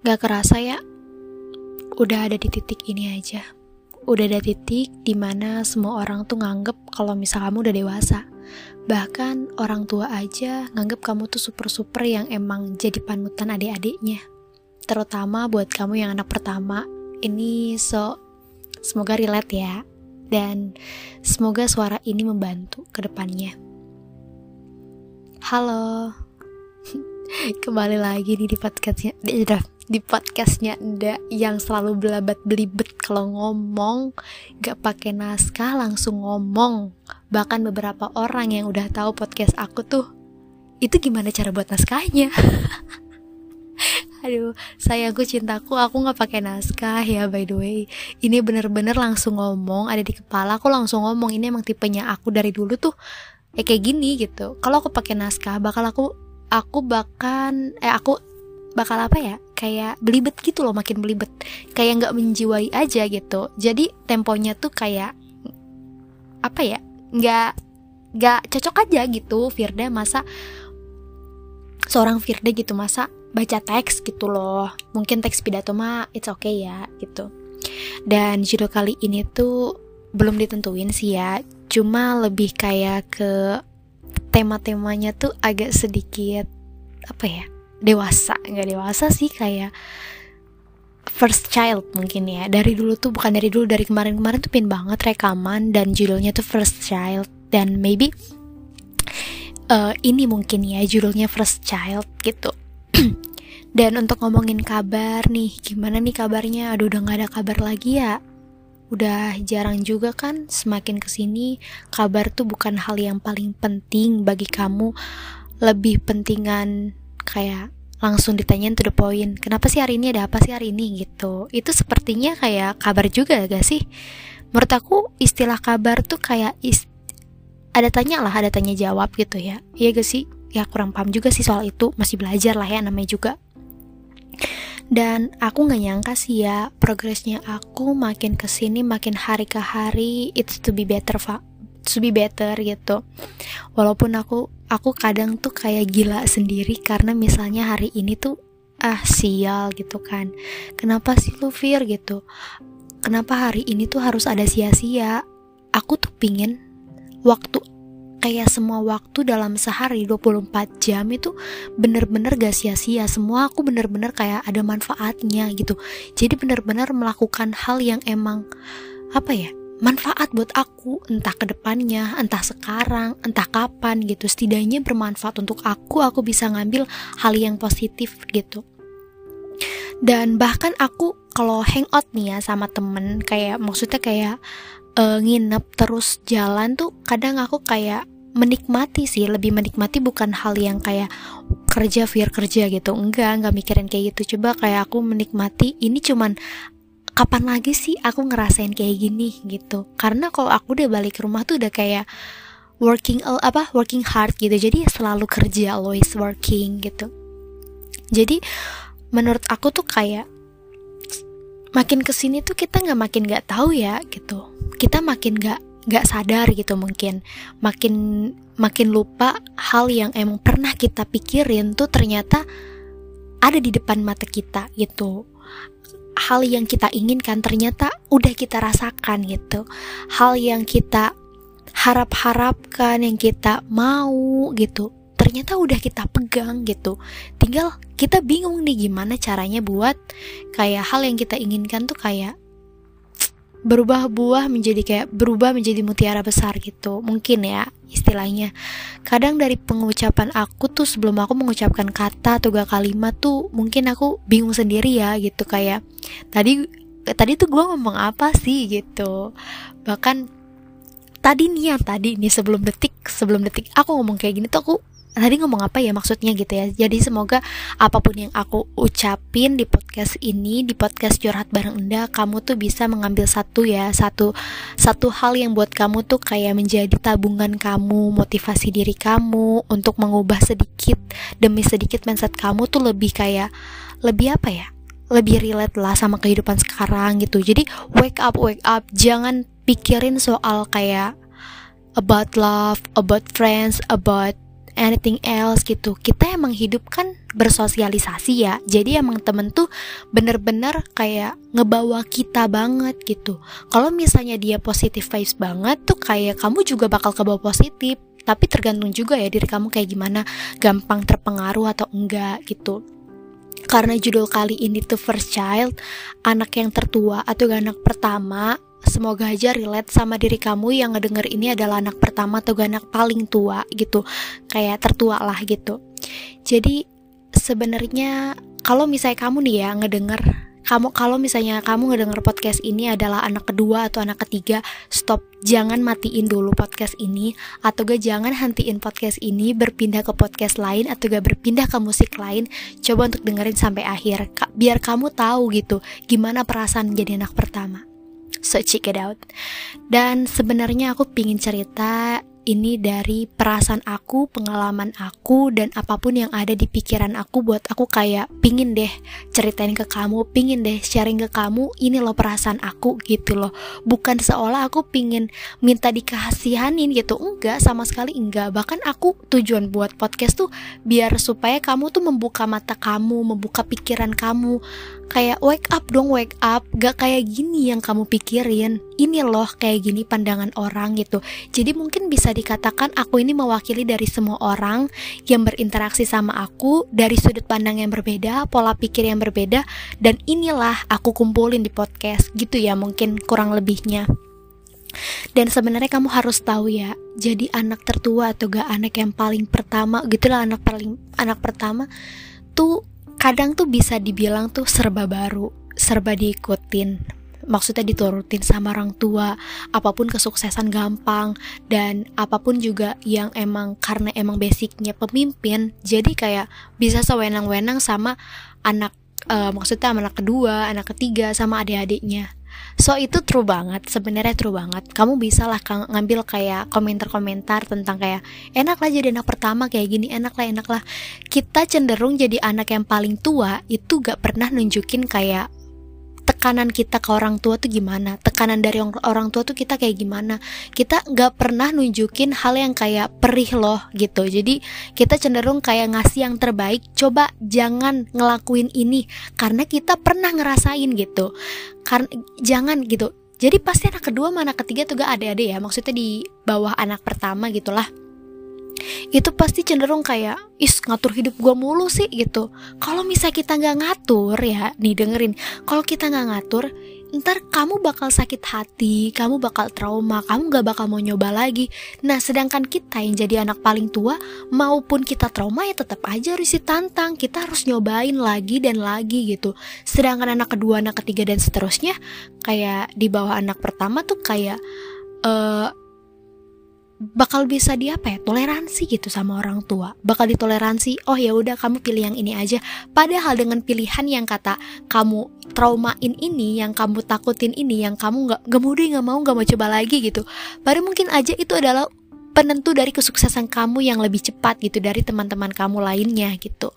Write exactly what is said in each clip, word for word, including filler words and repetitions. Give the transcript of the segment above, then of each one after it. Gak kerasa ya, udah ada di titik ini aja. Udah ada titik dimana semua orang tuh nganggep kalau misal kamu udah dewasa. Bahkan orang tua aja nganggep kamu tuh super-super yang emang jadi panutan adik-adiknya. Terutama buat kamu yang anak pertama. Ini so, semoga relate ya. Dan semoga suara ini membantu ke depannya. Halo, kembali lagi nih di podcastnya di, di podcastnya Nda yang selalu belabat belibet kalau ngomong, gak pakai naskah langsung ngomong. Bahkan beberapa orang yang udah tahu podcast aku tuh, itu gimana cara buat naskahnya? Aduh, sayangku, cintaku, aku gak pakai naskah ya, by the way. Ini bener-bener langsung ngomong, ada di kepala, aku langsung ngomong. Ini emang tipenya aku dari dulu tuh eh, kayak gini gitu. Kalau aku pakai naskah, bakal aku Aku bahkan Eh, aku bakal apa ya, kayak belibet gitu loh, makin belibet. Kayak gak menjiwai aja gitu. Jadi temponya tuh kayak Apa ya Gak Gak cocok aja gitu. Firda masa Seorang Firda gitu, masa baca teks gitu loh. Mungkin teks pidato mah it's okay ya gitu. Dan judul kali ini tuh belum ditentuin sih ya, cuma lebih kayak ke tema-temanya tuh agak sedikit apa ya, dewasa. Gak dewasa sih, kayak first child mungkin ya. Dari dulu tuh, bukan dari dulu, dari kemarin-kemarin tuh pin banget rekaman. Dan judulnya tuh first child. Dan maybe uh, ini mungkin ya judulnya first child gitu. Dan untuk ngomongin kabar nih, gimana nih kabarnya? Aduh, udah gak ada kabar lagi ya. Udah jarang juga kan, semakin kesini kabar tuh bukan hal yang paling penting bagi kamu. Lebih pentingan kayak langsung ditanyain to the point. Kenapa sih hari ini, ada apa sih hari ini gitu. Itu sepertinya kayak kabar juga gak sih? Menurut aku istilah kabar tuh kayak ist- ada tanya lah, ada tanya jawab gitu ya. Iya gak sih? Ya kurang paham juga sih soal itu, masih belajar lah ya namanya juga. Dan aku gak nyangka sih ya, progresnya aku makin kesini makin hari ke hari it's to be better fa- to be better gitu. Walaupun aku aku kadang tuh kayak gila sendiri karena misalnya hari ini tuh ah sial gitu kan, kenapa sih lu Fir gitu, kenapa hari ini tuh harus ada sia-sia. Aku tuh pingin waktu, kayak semua waktu dalam sehari dua puluh empat jam itu bener-bener gak sia-sia. Semua aku bener-bener kayak ada manfaatnya gitu. Jadi bener-bener melakukan hal yang emang apa ya, manfaat buat aku, entah ke depannya, entah sekarang, entah kapan gitu. Setidaknya bermanfaat untuk aku, aku bisa ngambil hal yang positif gitu. Dan bahkan aku kalau hangout nih ya sama temen, kayak maksudnya kayak Uh, nginep terus jalan tuh kadang aku kayak menikmati sih, lebih menikmati, bukan hal yang kayak kerja Fir kerja gitu, enggak, enggak mikirin kayak gitu. Coba kayak aku menikmati ini, cuman kapan lagi sih aku ngerasain kayak gini gitu. Karena kalau aku udah balik ke rumah tuh udah kayak working apa working hard gitu, jadi selalu kerja, always working gitu. Jadi menurut aku tuh kayak makin kesini tuh kita nggak makin nggak tahu ya gitu, kita makin nggak nggak sadar gitu, mungkin makin makin lupa hal yang emang pernah kita pikirin tuh ternyata ada di depan mata kita gitu. Hal yang kita inginkan ternyata udah kita rasakan gitu. Hal yang kita harap-harapkan, yang kita mau gitu, ternyata udah kita pegang gitu. Tinggal kita bingung nih gimana caranya buat kayak hal yang kita inginkan tuh kayak berubah buah menjadi kayak berubah menjadi mutiara besar gitu. Mungkin ya istilahnya. Kadang dari pengucapan aku tuh, sebelum aku mengucapkan kata atau gak kalimat tuh, mungkin aku bingung sendiri ya gitu, kayak tadi tadi tuh gue ngomong apa sih gitu. Bahkan tadi nih ya, tadi nih sebelum detik sebelum detik aku ngomong kayak gini tuh, aku tadi ngomong apa ya maksudnya gitu ya. Jadi semoga apapun yang aku ucapin di podcast ini, di podcast curhat bareng Nda, kamu tuh bisa mengambil satu ya, satu satu hal yang buat kamu tuh kayak menjadi tabungan kamu, motivasi diri kamu untuk mengubah sedikit demi sedikit mindset kamu tuh lebih kayak lebih apa ya? Lebih relate lah sama kehidupan sekarang gitu. Jadi wake up, wake up, jangan pikirin soal kayak about love, about friends, about anything else gitu. Kita emang hidup kan bersosialisasi ya, jadi emang temen tuh bener-bener kayak ngebawa kita banget gitu. Kalau misalnya dia positive vibes banget tuh kayak kamu juga bakal kebawa positif, tapi tergantung juga ya diri kamu kayak gimana, gampang terpengaruh atau enggak gitu. Karena judul kali ini tuh first child, anak yang tertua atau anak pertama. Semoga aja relate sama diri kamu yang ngedenger ini adalah anak pertama atau anak paling tua gitu, kayak tertua lah gitu. Jadi sebenarnya kalau misalnya kamu nih ya ngedenger, kamu kalau misalnya kamu ngedenger podcast ini adalah anak kedua atau anak ketiga, stop, jangan matiin dulu podcast ini, atau gak jangan hentiin podcast ini, berpindah ke podcast lain atau gak berpindah ke musik lain. Coba untuk dengerin sampai akhir, biar kamu tahu gitu gimana perasaan jadi anak pertama. So check it out. Dan sebenarnya aku pingin cerita ini dari perasaan aku, pengalaman aku, dan apapun yang ada di pikiran aku. Buat aku kayak pingin deh ceritain ke kamu, pingin deh sharing ke kamu, ini loh perasaan aku gitu loh. Bukan seolah aku pingin minta dikasihanin gitu, enggak, sama sekali enggak. Bahkan aku tujuan buat podcast tuh biar supaya kamu tuh membuka mata kamu, membuka pikiran kamu. Kayak wake up dong, wake up, gak kayak gini yang kamu pikirin, ini loh kayak gini pandangan orang gitu. Jadi mungkin bisa dikatakan aku ini mewakili dari semua orang yang berinteraksi sama aku, dari sudut pandang yang berbeda, pola pikir yang berbeda, dan inilah aku kumpulin di podcast gitu ya, mungkin kurang lebihnya. Dan sebenarnya kamu harus tahu ya, jadi anak tertua atau gak anak yang paling pertama gitulah, anak paling anak pertama tuh kadang tuh bisa dibilang tuh serba baru, serba diikutin. Maksudnya diturutin sama orang tua, apapun kesuksesan gampang, dan apapun juga yang emang karena emang basicnya pemimpin, jadi kayak bisa sewenang-wenang sama anak, uh, maksudnya anak kedua, anak ketiga, sama adik-adiknya. So itu true banget, sebenarnya true banget. Kamu bisa lah ngambil kayak komentar-komentar tentang kayak enak lah jadi anak pertama kayak gini, enak lah, enak lah. Kita cenderung jadi anak yang paling tua itu gak pernah nunjukin kayak tekanan kita ke orang tua tuh gimana, tekanan dari orang tua tuh kita kayak gimana. Kita gak pernah nunjukin hal yang kayak perih loh gitu. Jadi kita cenderung kayak ngasih yang terbaik, coba jangan ngelakuin ini karena kita pernah ngerasain gitu. Karena jangan gitu. Jadi pasti anak kedua sama anak ketiga tuh gak ada-ada ya, maksudnya di bawah anak pertama gitulah, itu pasti cenderung kayak is ngatur hidup gue mulu sih gitu. Kalau misalnya kita nggak ngatur ya, nih dengerin, kalau kita nggak ngatur, ntar kamu bakal sakit hati, kamu bakal trauma, kamu nggak bakal mau nyoba lagi. Nah, sedangkan kita yang jadi anak paling tua, maupun kita trauma ya tetap aja harus ditantang, kita harus nyobain lagi dan lagi gitu. Sedangkan anak kedua, anak ketiga dan seterusnya, kayak di bawah anak pertama tuh kayak uh, bakal bisa di apa ya, toleransi gitu sama orang tua, bakal ditoleransi. Oh ya udah kamu pilih yang ini aja, padahal dengan pilihan yang kata kamu traumain ini, yang kamu takutin ini, yang kamu nggak nggak mau deh, nggak mau nggak mau coba lagi gitu. Padahal mungkin aja itu adalah penentu dari kesuksesan kamu yang lebih cepat gitu dari teman-teman kamu lainnya gitu.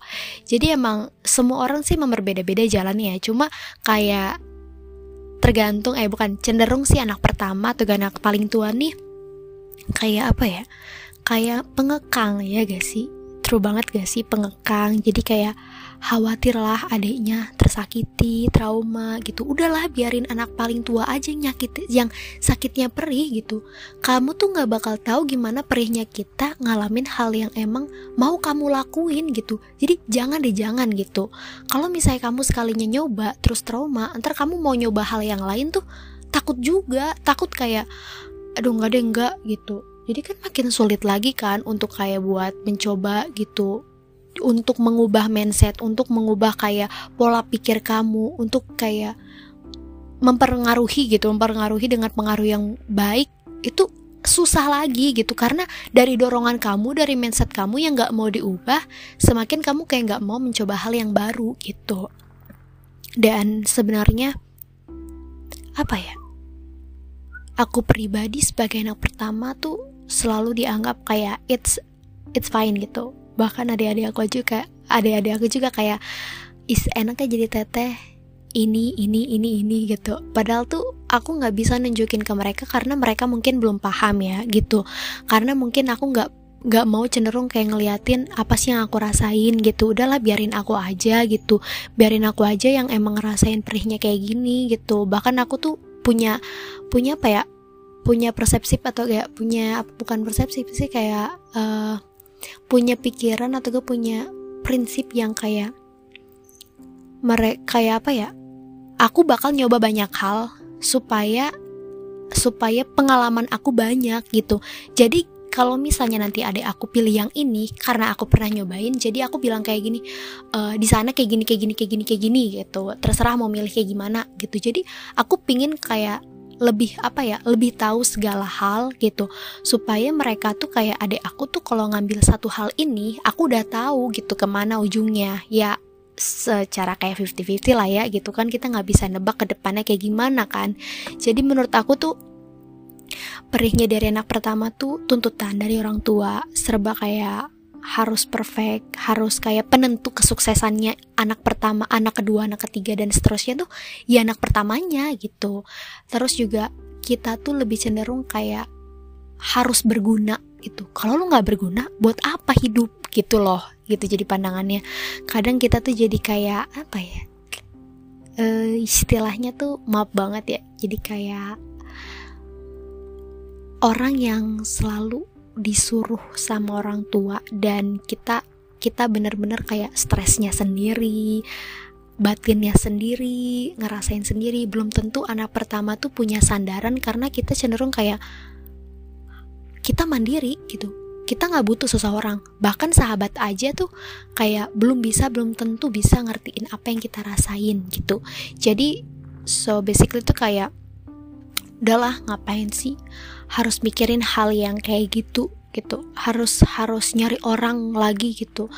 Jadi emang semua orang sih berbeda-beda jalannya, cuma kayak tergantung eh bukan cenderung sih anak pertama atau anak paling tua nih. Kayak apa ya, kayak pengekang ya gak sih? True banget gak sih, pengekang. Jadi kayak khawatirlah adiknya tersakiti, trauma gitu. Udahlah biarin anak paling tua aja yang nyakit, yang sakitnya perih gitu. Kamu tuh gak bakal tahu gimana perihnya kita ngalamin hal yang emang mau kamu lakuin gitu. Jadi jangan deh, jangan gitu. Kalau misalnya kamu sekalinya nyoba terus trauma, ntar kamu mau nyoba hal yang lain tuh takut juga, takut kayak aduh enggak deh enggak gitu. Jadi kan makin sulit lagi kan untuk kayak buat mencoba gitu, untuk mengubah mindset, untuk mengubah kayak pola pikir kamu, untuk kayak mempengaruhi gitu, mempengaruhi dengan pengaruh yang baik itu susah lagi gitu. Karena dari dorongan kamu, dari mindset kamu yang enggak mau diubah, semakin kamu kayak enggak mau mencoba hal yang baru gitu. Dan sebenarnya apa ya, aku pribadi sebagai anak pertama tuh selalu dianggap kayak it's it's fine gitu. Bahkan adik-adik aku juga, adik-adik aku juga kayak is enaknya jadi teteh ini ini ini ini gitu. Padahal tuh aku nggak bisa nunjukin ke mereka karena mereka mungkin belum paham ya gitu. Karena mungkin aku nggak gak mau cenderung kayak ngeliatin apa sih yang aku rasain gitu. Udahlah biarin aku aja gitu, biarin aku aja yang emang ngerasain perihnya kayak gini gitu. Bahkan aku tuh punya punya apa ya punya persepsi atau kayak punya bukan persepsi sih kayak uh, punya pikiran atau gue punya prinsip yang kayak mereka kayak apa ya aku bakal nyoba banyak hal supaya supaya pengalaman aku banyak gitu. Jadi kalau misalnya nanti adek aku pilih yang ini karena aku pernah nyobain, jadi aku bilang kayak gini, e, di sana kayak gini kayak gini kayak gini kayak gini gitu, terserah mau milih kayak gimana gitu. Jadi aku pingin kayak lebih apa ya lebih tahu segala hal gitu, supaya mereka tuh kayak adek aku tuh kalau ngambil satu hal ini aku udah tahu gitu kemana ujungnya ya, secara kayak fifty-fifty lah ya gitu kan, kita gak bisa nebak ke depannya kayak gimana kan. Jadi menurut aku tuh perihnya dari anak pertama tuh tuntutan dari orang tua, serba kayak harus perfect, harus kayak penentu kesuksesannya anak pertama, anak kedua, anak ketiga dan seterusnya tuh ya anak pertamanya gitu. Terus juga kita tuh lebih cenderung kayak harus berguna gitu. Kalau lu gak berguna, buat apa hidup gitu loh, gitu. Jadi pandangannya kadang kita tuh jadi kayak apa ya e, istilahnya tuh maaf banget ya, jadi kayak orang yang selalu disuruh sama orang tua, dan kita kita bener-bener kayak stresnya sendiri, batinnya sendiri, ngerasain sendiri. Belum tentu anak pertama tuh punya sandaran karena kita cenderung kayak kita mandiri gitu, kita nggak butuh seseorang. Bahkan sahabat aja tuh kayak belum bisa belum tentu bisa ngertiin apa yang kita rasain gitu. Jadi so basically tuh kayak udahlah ngapain sih harus mikirin hal yang kayak gitu gitu, harus harus nyari orang lagi gitu.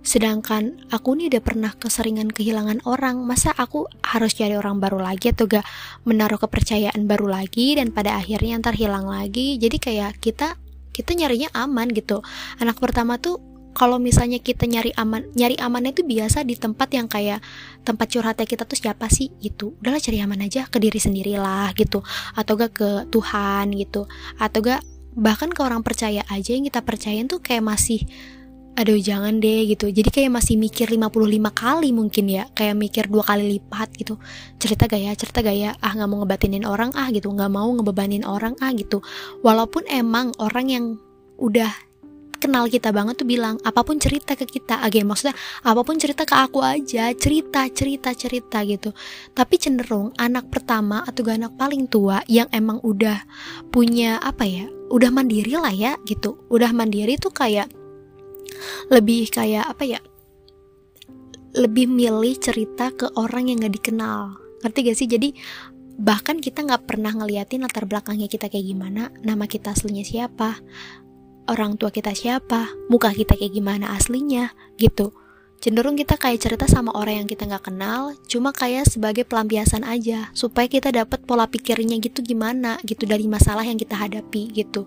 Sedangkan aku nih udah pernah keseringan kehilangan orang, masa aku harus cari orang baru lagi atau gak menaruh kepercayaan baru lagi, dan pada akhirnya ntar hilang lagi. Jadi kayak kita kita nyarinya aman gitu. Anak pertama tuh kalau misalnya kita nyari aman, nyari amannya itu biasa di tempat yang kayak tempat curhatnya kita tuh siapa sih gitu. Udahlah cari aman aja ke diri sendirilah gitu, atau gak ke Tuhan gitu, atau gak bahkan ke orang percaya aja yang kita percayain tuh kayak masih aduh jangan deh gitu. Jadi kayak masih mikir lima puluh lima kali mungkin ya, kayak mikir dua kali lipat gitu. Cerita gaya, cerita gaya, ah gak mau ngebatinin orang ah gitu, gak mau ngebebanin orang ah gitu. Walaupun emang orang yang udah kenal kita banget tuh bilang apapun cerita ke kita, agak maksudnya apapun cerita ke aku aja, cerita cerita cerita gitu. Tapi cenderung anak pertama atau gak anak paling tua yang emang udah punya apa ya, udah mandiri lah ya gitu. Udah mandiri tuh kayak lebih kayak apa ya, lebih milih cerita ke orang yang gak dikenal, ngerti gak sih? Jadi bahkan kita gak pernah ngeliatin latar belakangnya kita kayak gimana, nama kita aslinya siapa, orang tua kita siapa, muka kita kayak gimana aslinya gitu. Cenderung kita kayak cerita sama orang yang kita gak kenal, cuma kayak sebagai pelampiasan aja, supaya kita dapat pola pikirnya gitu gimana gitu dari masalah yang kita hadapi gitu.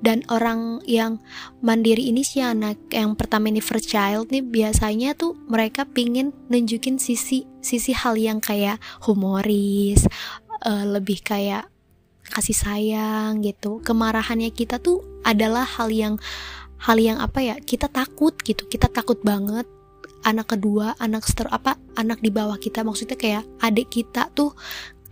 Dan orang yang mandiri ini sih, anak yang pertama ini first child nih, biasanya tuh mereka pingin nunjukin sisi sisi hal yang kayak humoris, uh, lebih kayak kasih sayang gitu. Kemarahannya kita tuh adalah hal yang hal yang apa ya, kita takut gitu, kita takut banget. Anak kedua, anak seter apa, anak di bawah kita, maksudnya kayak adik kita tuh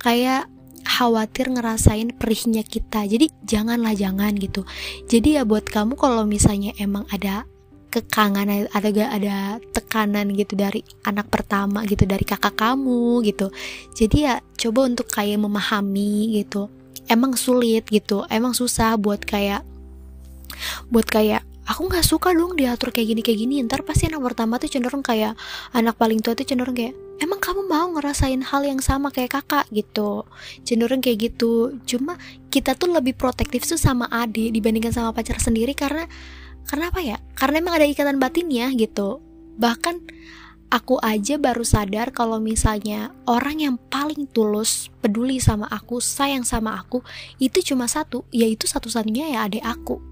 kayak khawatir ngerasain perihnya kita. Jadi janganlah jangan gitu. Jadi ya buat kamu kalau misalnya emang ada kekangan atau gak ada tekanan gitu dari anak pertama gitu, dari kakak kamu gitu. Jadi ya coba untuk kayak memahami gitu. Emang sulit gitu, emang susah buat kayak buat kayak aku nggak suka dong diatur kayak gini kayak gini. Ntar pasti anak pertama tuh cenderung kayak anak paling tua tuh cenderung kayak emang kamu mau ngerasain hal yang sama kayak kakak gitu, cenderung kayak gitu. Cuma kita tuh lebih protektif tuh sama adik dibandingkan sama pacar sendiri, karena karena apa ya? Karena emang ada ikatan batinnya gitu. Bahkan aku aja baru sadar kalau misalnya orang yang paling tulus peduli sama aku, sayang sama aku, itu cuma satu, yaitu satu-satunya ya adik aku.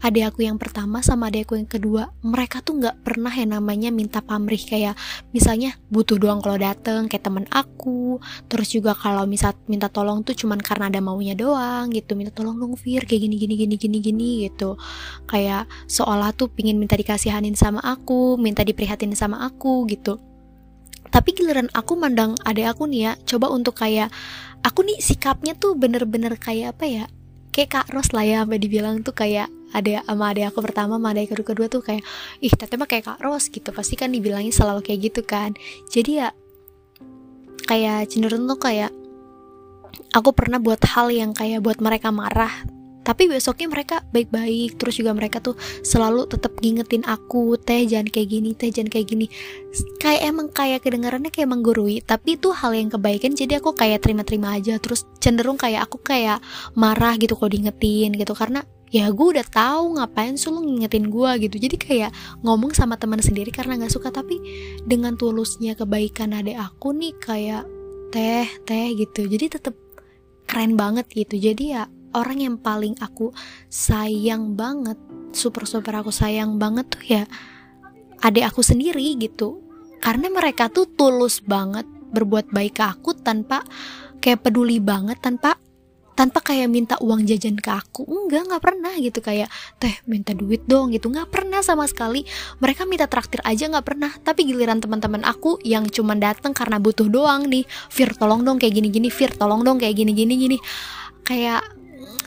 adik aku yang pertama sama adik aku yang kedua, mereka tuh nggak pernah yang namanya minta pamrih, kayak misalnya butuh doang kalau dateng kayak teman aku. Terus juga kalau misal minta tolong tuh cuman karena ada maunya doang gitu, minta tolong dong Fir kayak gini gini gini gini gini gitu, kayak seolah tuh pingin minta dikasihanin sama aku, minta diprihatin sama aku gitu. Tapi giliran aku mandang adek aku nih ya, coba untuk kayak, aku nih sikapnya tuh bener-bener kayak apa ya, kayak Kak Ros lah ya, sampai dibilang tuh kayak adek sama adek aku pertama sama adek kedua tuh kayak, ih teteh mah kayak Kak Ros gitu, pasti kan dibilangnya selalu kayak gitu kan. Jadi ya kayak cenderung tuh kayak aku pernah buat hal yang kayak buat mereka marah, tapi besoknya mereka baik-baik. Terus juga mereka tuh selalu tetap ngingetin aku, teh jangan kayak gini, teh jangan kayak gini. Kayak emang kayak kedengarannya kayak menggurui, tapi itu hal yang kebaikan. Jadi aku kayak terima-terima aja. Terus cenderung kayak aku kayak marah gitu kalau diingetin gitu, karena ya gue udah tahu, ngapain sih lo ngingetin gue gitu. Jadi kayak ngomong sama teman sendiri karena nggak suka. Tapi dengan tulusnya kebaikan adek aku nih kayak teh teh gitu. Jadi tetap keren banget gitu. Jadi ya orang yang paling aku sayang banget, super-super aku sayang banget tuh ya adek aku sendiri gitu. Karena mereka tuh tulus banget berbuat baik ke aku, tanpa kayak peduli banget, tanpa tanpa kayak minta uang jajan ke aku. Enggak, gak pernah gitu kayak teh minta duit dong gitu, gak pernah sama sekali. Mereka minta traktir aja gak pernah. Tapi giliran teman-teman aku yang cuman dateng karena butuh doang nih, Fir tolong dong kayak gini-gini, Fir tolong dong kayak gini-gini gini. Kayak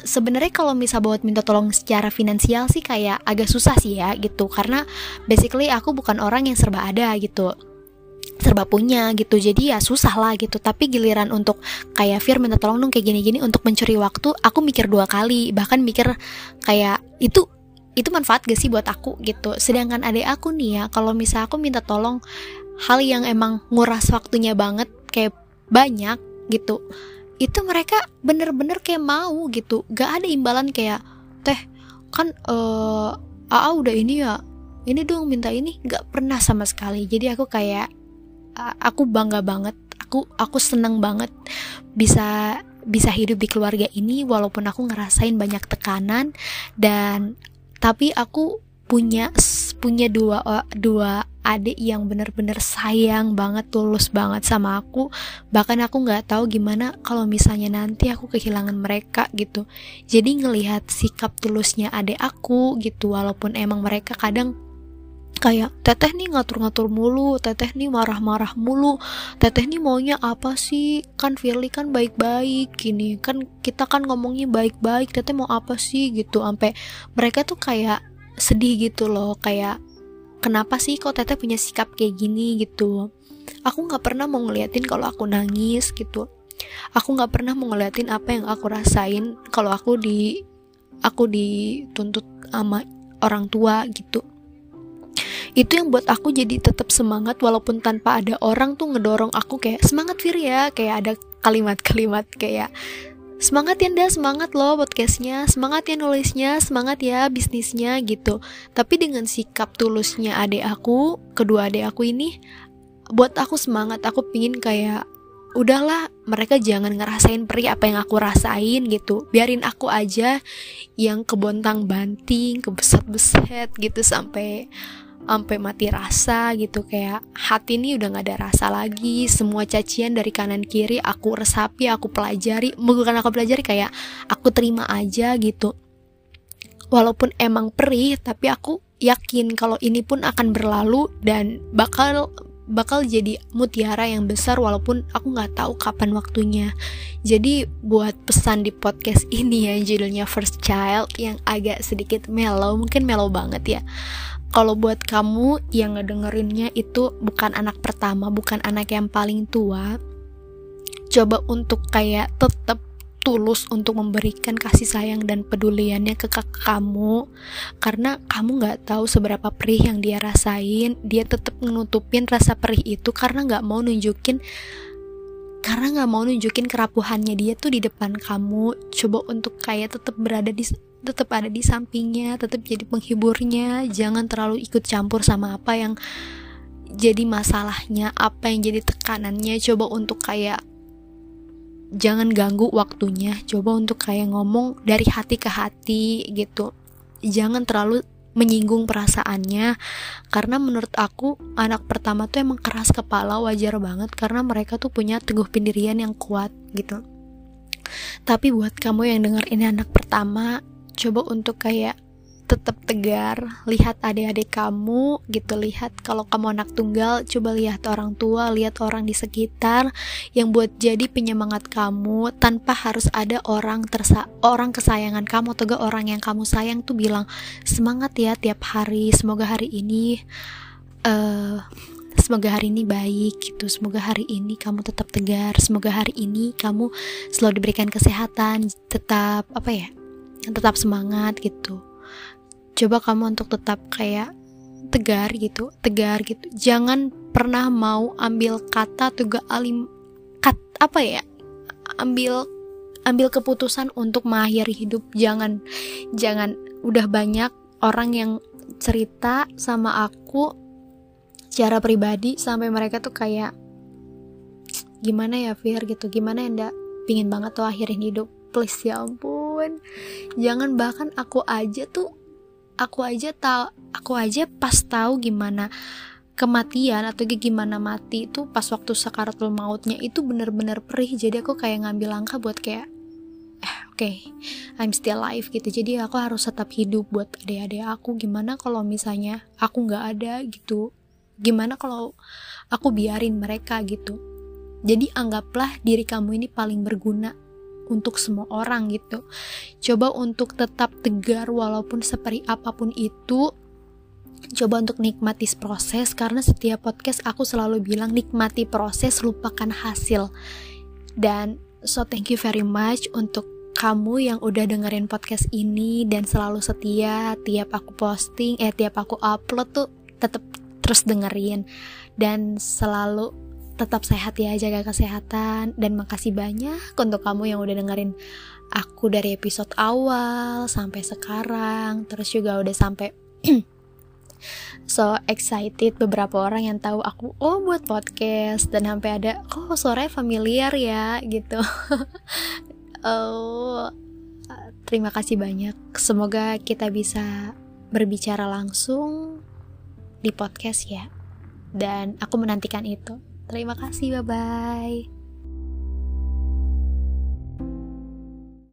sebenarnya kalau misal buat minta tolong secara finansial sih kayak agak susah sih ya gitu, karena basically aku bukan orang yang serba ada gitu, serba punya gitu. Jadi ya susah lah gitu. Tapi giliran untuk kayak Fir minta tolong dong kayak gini-gini untuk mencuri waktu, aku mikir dua kali, bahkan mikir kayak itu itu manfaat gak sih buat aku gitu. Sedangkan adek aku nih ya, kalau misal aku minta tolong hal yang emang nguras waktunya banget kayak banyak gitu, itu mereka bener-bener kayak mau gitu, gak ada imbalan kayak teh kan uh, Aa udah ini ya, ini dong minta ini, gak pernah sama sekali. Jadi aku kayak uh, aku bangga banget, aku aku seneng banget bisa bisa hidup di keluarga ini, walaupun aku ngerasain banyak tekanan. Dan tapi aku punya punya dua dua adik yang bener-bener sayang banget, tulus banget sama aku. Bahkan aku nggak tahu gimana kalau misalnya nanti aku kehilangan mereka gitu. Jadi ngelihat sikap tulusnya adik aku gitu, walaupun emang mereka kadang kayak teteh nih ngatur-ngatur mulu, teteh nih marah-marah mulu, teteh nih maunya apa sih, kan Firly kan baik-baik gini, kan kita kan ngomongnya baik-baik, teteh mau apa sih gitu. Sampai mereka tuh kayak sedih gitu loh, kayak kenapa sih kok teteh punya sikap kayak gini gitu. Aku gak pernah mau ngeliatin kalau aku nangis gitu, aku gak pernah mau ngeliatin apa yang aku rasain kalau aku di aku dituntut sama orang tua gitu. Itu yang buat aku jadi tetap semangat, walaupun tanpa ada orang tuh ngedorong aku kayak semangat Fir ya, kayak ada kalimat-kalimat kayak semangat ya nda, semangat loh podcastnya, semangat ya nulisnya, semangat ya bisnisnya gitu. Tapi dengan sikap tulusnya adek aku, kedua adek aku ini, buat aku semangat. Aku pingin kayak udahlah, mereka jangan ngerasain perih apa yang aku rasain gitu, biarin aku aja yang kebontang banting, kebeset-beset gitu, sampai sampai mati rasa gitu. Kayak hati ini udah gak ada rasa lagi, semua cacian dari kanan kiri aku resapi, aku pelajari, bukan aku pelajari kayak aku terima aja gitu. Walaupun emang perih, tapi aku yakin kalau ini pun akan berlalu dan bakal bakal jadi mutiara yang besar, walaupun aku gak tahu kapan waktunya. Jadi buat pesan di podcast ini ya, judulnya First Child, yang agak sedikit mellow, mungkin mellow banget ya. Kalau buat kamu yang ngedengerinnya itu bukan anak pertama, bukan anak yang paling tua, coba untuk kayak tetap tulus untuk memberikan kasih sayang dan peduliannya ke kakak kamu, karena kamu nggak tahu seberapa perih yang dia rasain. Dia tetap menutupin rasa perih itu karena nggak mau nunjukin, karena nggak mau nunjukin kerapuhannya dia tuh di depan kamu. Coba untuk kayak tetap berada di tetap ada di sampingnya, tetap jadi penghiburnya, jangan terlalu ikut campur sama apa yang jadi masalahnya, apa yang jadi tekanannya. Coba untuk kayak jangan ganggu waktunya, coba untuk kayak ngomong dari hati ke hati gitu. jangan terlalu menyinggung perasaannya, karena menurut aku anak pertama tuh emang keras kepala, wajar banget karena mereka tuh punya teguh pendirian yang kuat gitu. Tapi buat kamu yang denger ini anak pertama, coba untuk kayak tetap tegar, lihat adik-adik kamu gitu, lihat kalau kamu anak tunggal, coba lihat orang tua, lihat orang di sekitar yang buat jadi penyemangat kamu, tanpa harus ada orang tersa- orang kesayangan kamu atau orang yang kamu sayang tuh bilang semangat ya tiap hari, semoga hari ini uh, semoga hari ini baik gitu, semoga hari ini kamu tetap tegar, semoga hari ini kamu selalu diberikan kesehatan, tetap apa ya, tetap semangat gitu. Coba kamu untuk tetap kayak tegar gitu, tegar gitu. Jangan pernah mau ambil kata atau gak alim kat, apa ya? Ambil ambil keputusan untuk mengakhiri hidup. Jangan jangan udah banyak orang yang cerita sama aku secara pribadi sampai mereka tuh kayak gimana ya Fir gitu, gimana ya ndak pingin banget tuh akhirin hidup. Please ya ampun. Jangan, bahkan aku aja tuh aku aja tahu, aku aja pas tahu gimana kematian atau gimana mati itu pas waktu sakaratul mautnya itu benar-benar perih. Jadi aku kayak ngambil langkah buat kayak eh oke, okay, I'm still alive gitu. Jadi aku harus tetap hidup buat adik-adik aku. Gimana kalau misalnya aku enggak ada gitu? Gimana kalau aku biarin mereka gitu? Jadi anggaplah diri kamu ini paling berguna untuk semua orang gitu. Coba untuk tetap tegar walaupun seperti apapun itu. Coba untuk nikmati proses, karena setiap podcast aku selalu bilang nikmati proses, lupakan hasil. Dan so thank you very much untuk kamu yang udah dengerin podcast ini dan selalu setia tiap aku posting, eh tiap aku upload tuh tetap terus dengerin dan selalu tetap sehat ya, jaga kesehatan. Dan makasih banyak untuk kamu yang udah dengerin aku dari episode awal sampai sekarang, terus juga udah sampai so excited beberapa orang yang tahu aku oh buat podcast, dan sampai ada oh suara familiar ya gitu. Oh, terima kasih banyak, semoga kita bisa berbicara langsung di podcast ya, dan aku menantikan itu. Terima kasih, bye-bye.